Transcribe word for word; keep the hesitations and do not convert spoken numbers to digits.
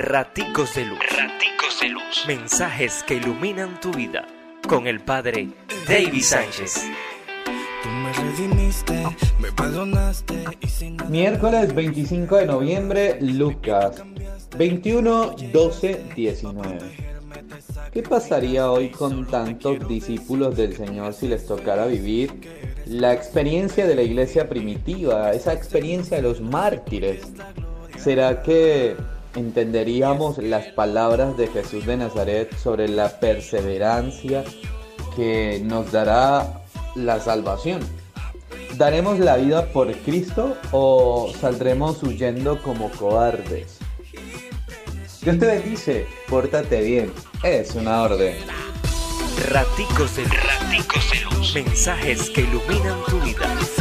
Raticos de Luz. Raticos de Luz. Mensajes que iluminan tu vida. Con el padre David Sánchez. Tú me redimiste, me perdonaste. Miércoles veinticinco de noviembre, Lucas veintiuno, doce, diecinueve. ¿Qué pasaría hoy con tantos discípulos del Señor si les tocara vivir la experiencia de la iglesia primitiva, esa experiencia de los mártires? ¿Será que entenderíamos las palabras de Jesús de Nazaret sobre la perseverancia que nos dará la salvación? ¿Daremos la vida por Cristo o saldremos huyendo como cobardes? Dios te bendice, pórtate bien, es una orden. Raticos de Raticos de Luz. Mensajes que iluminan tu vida.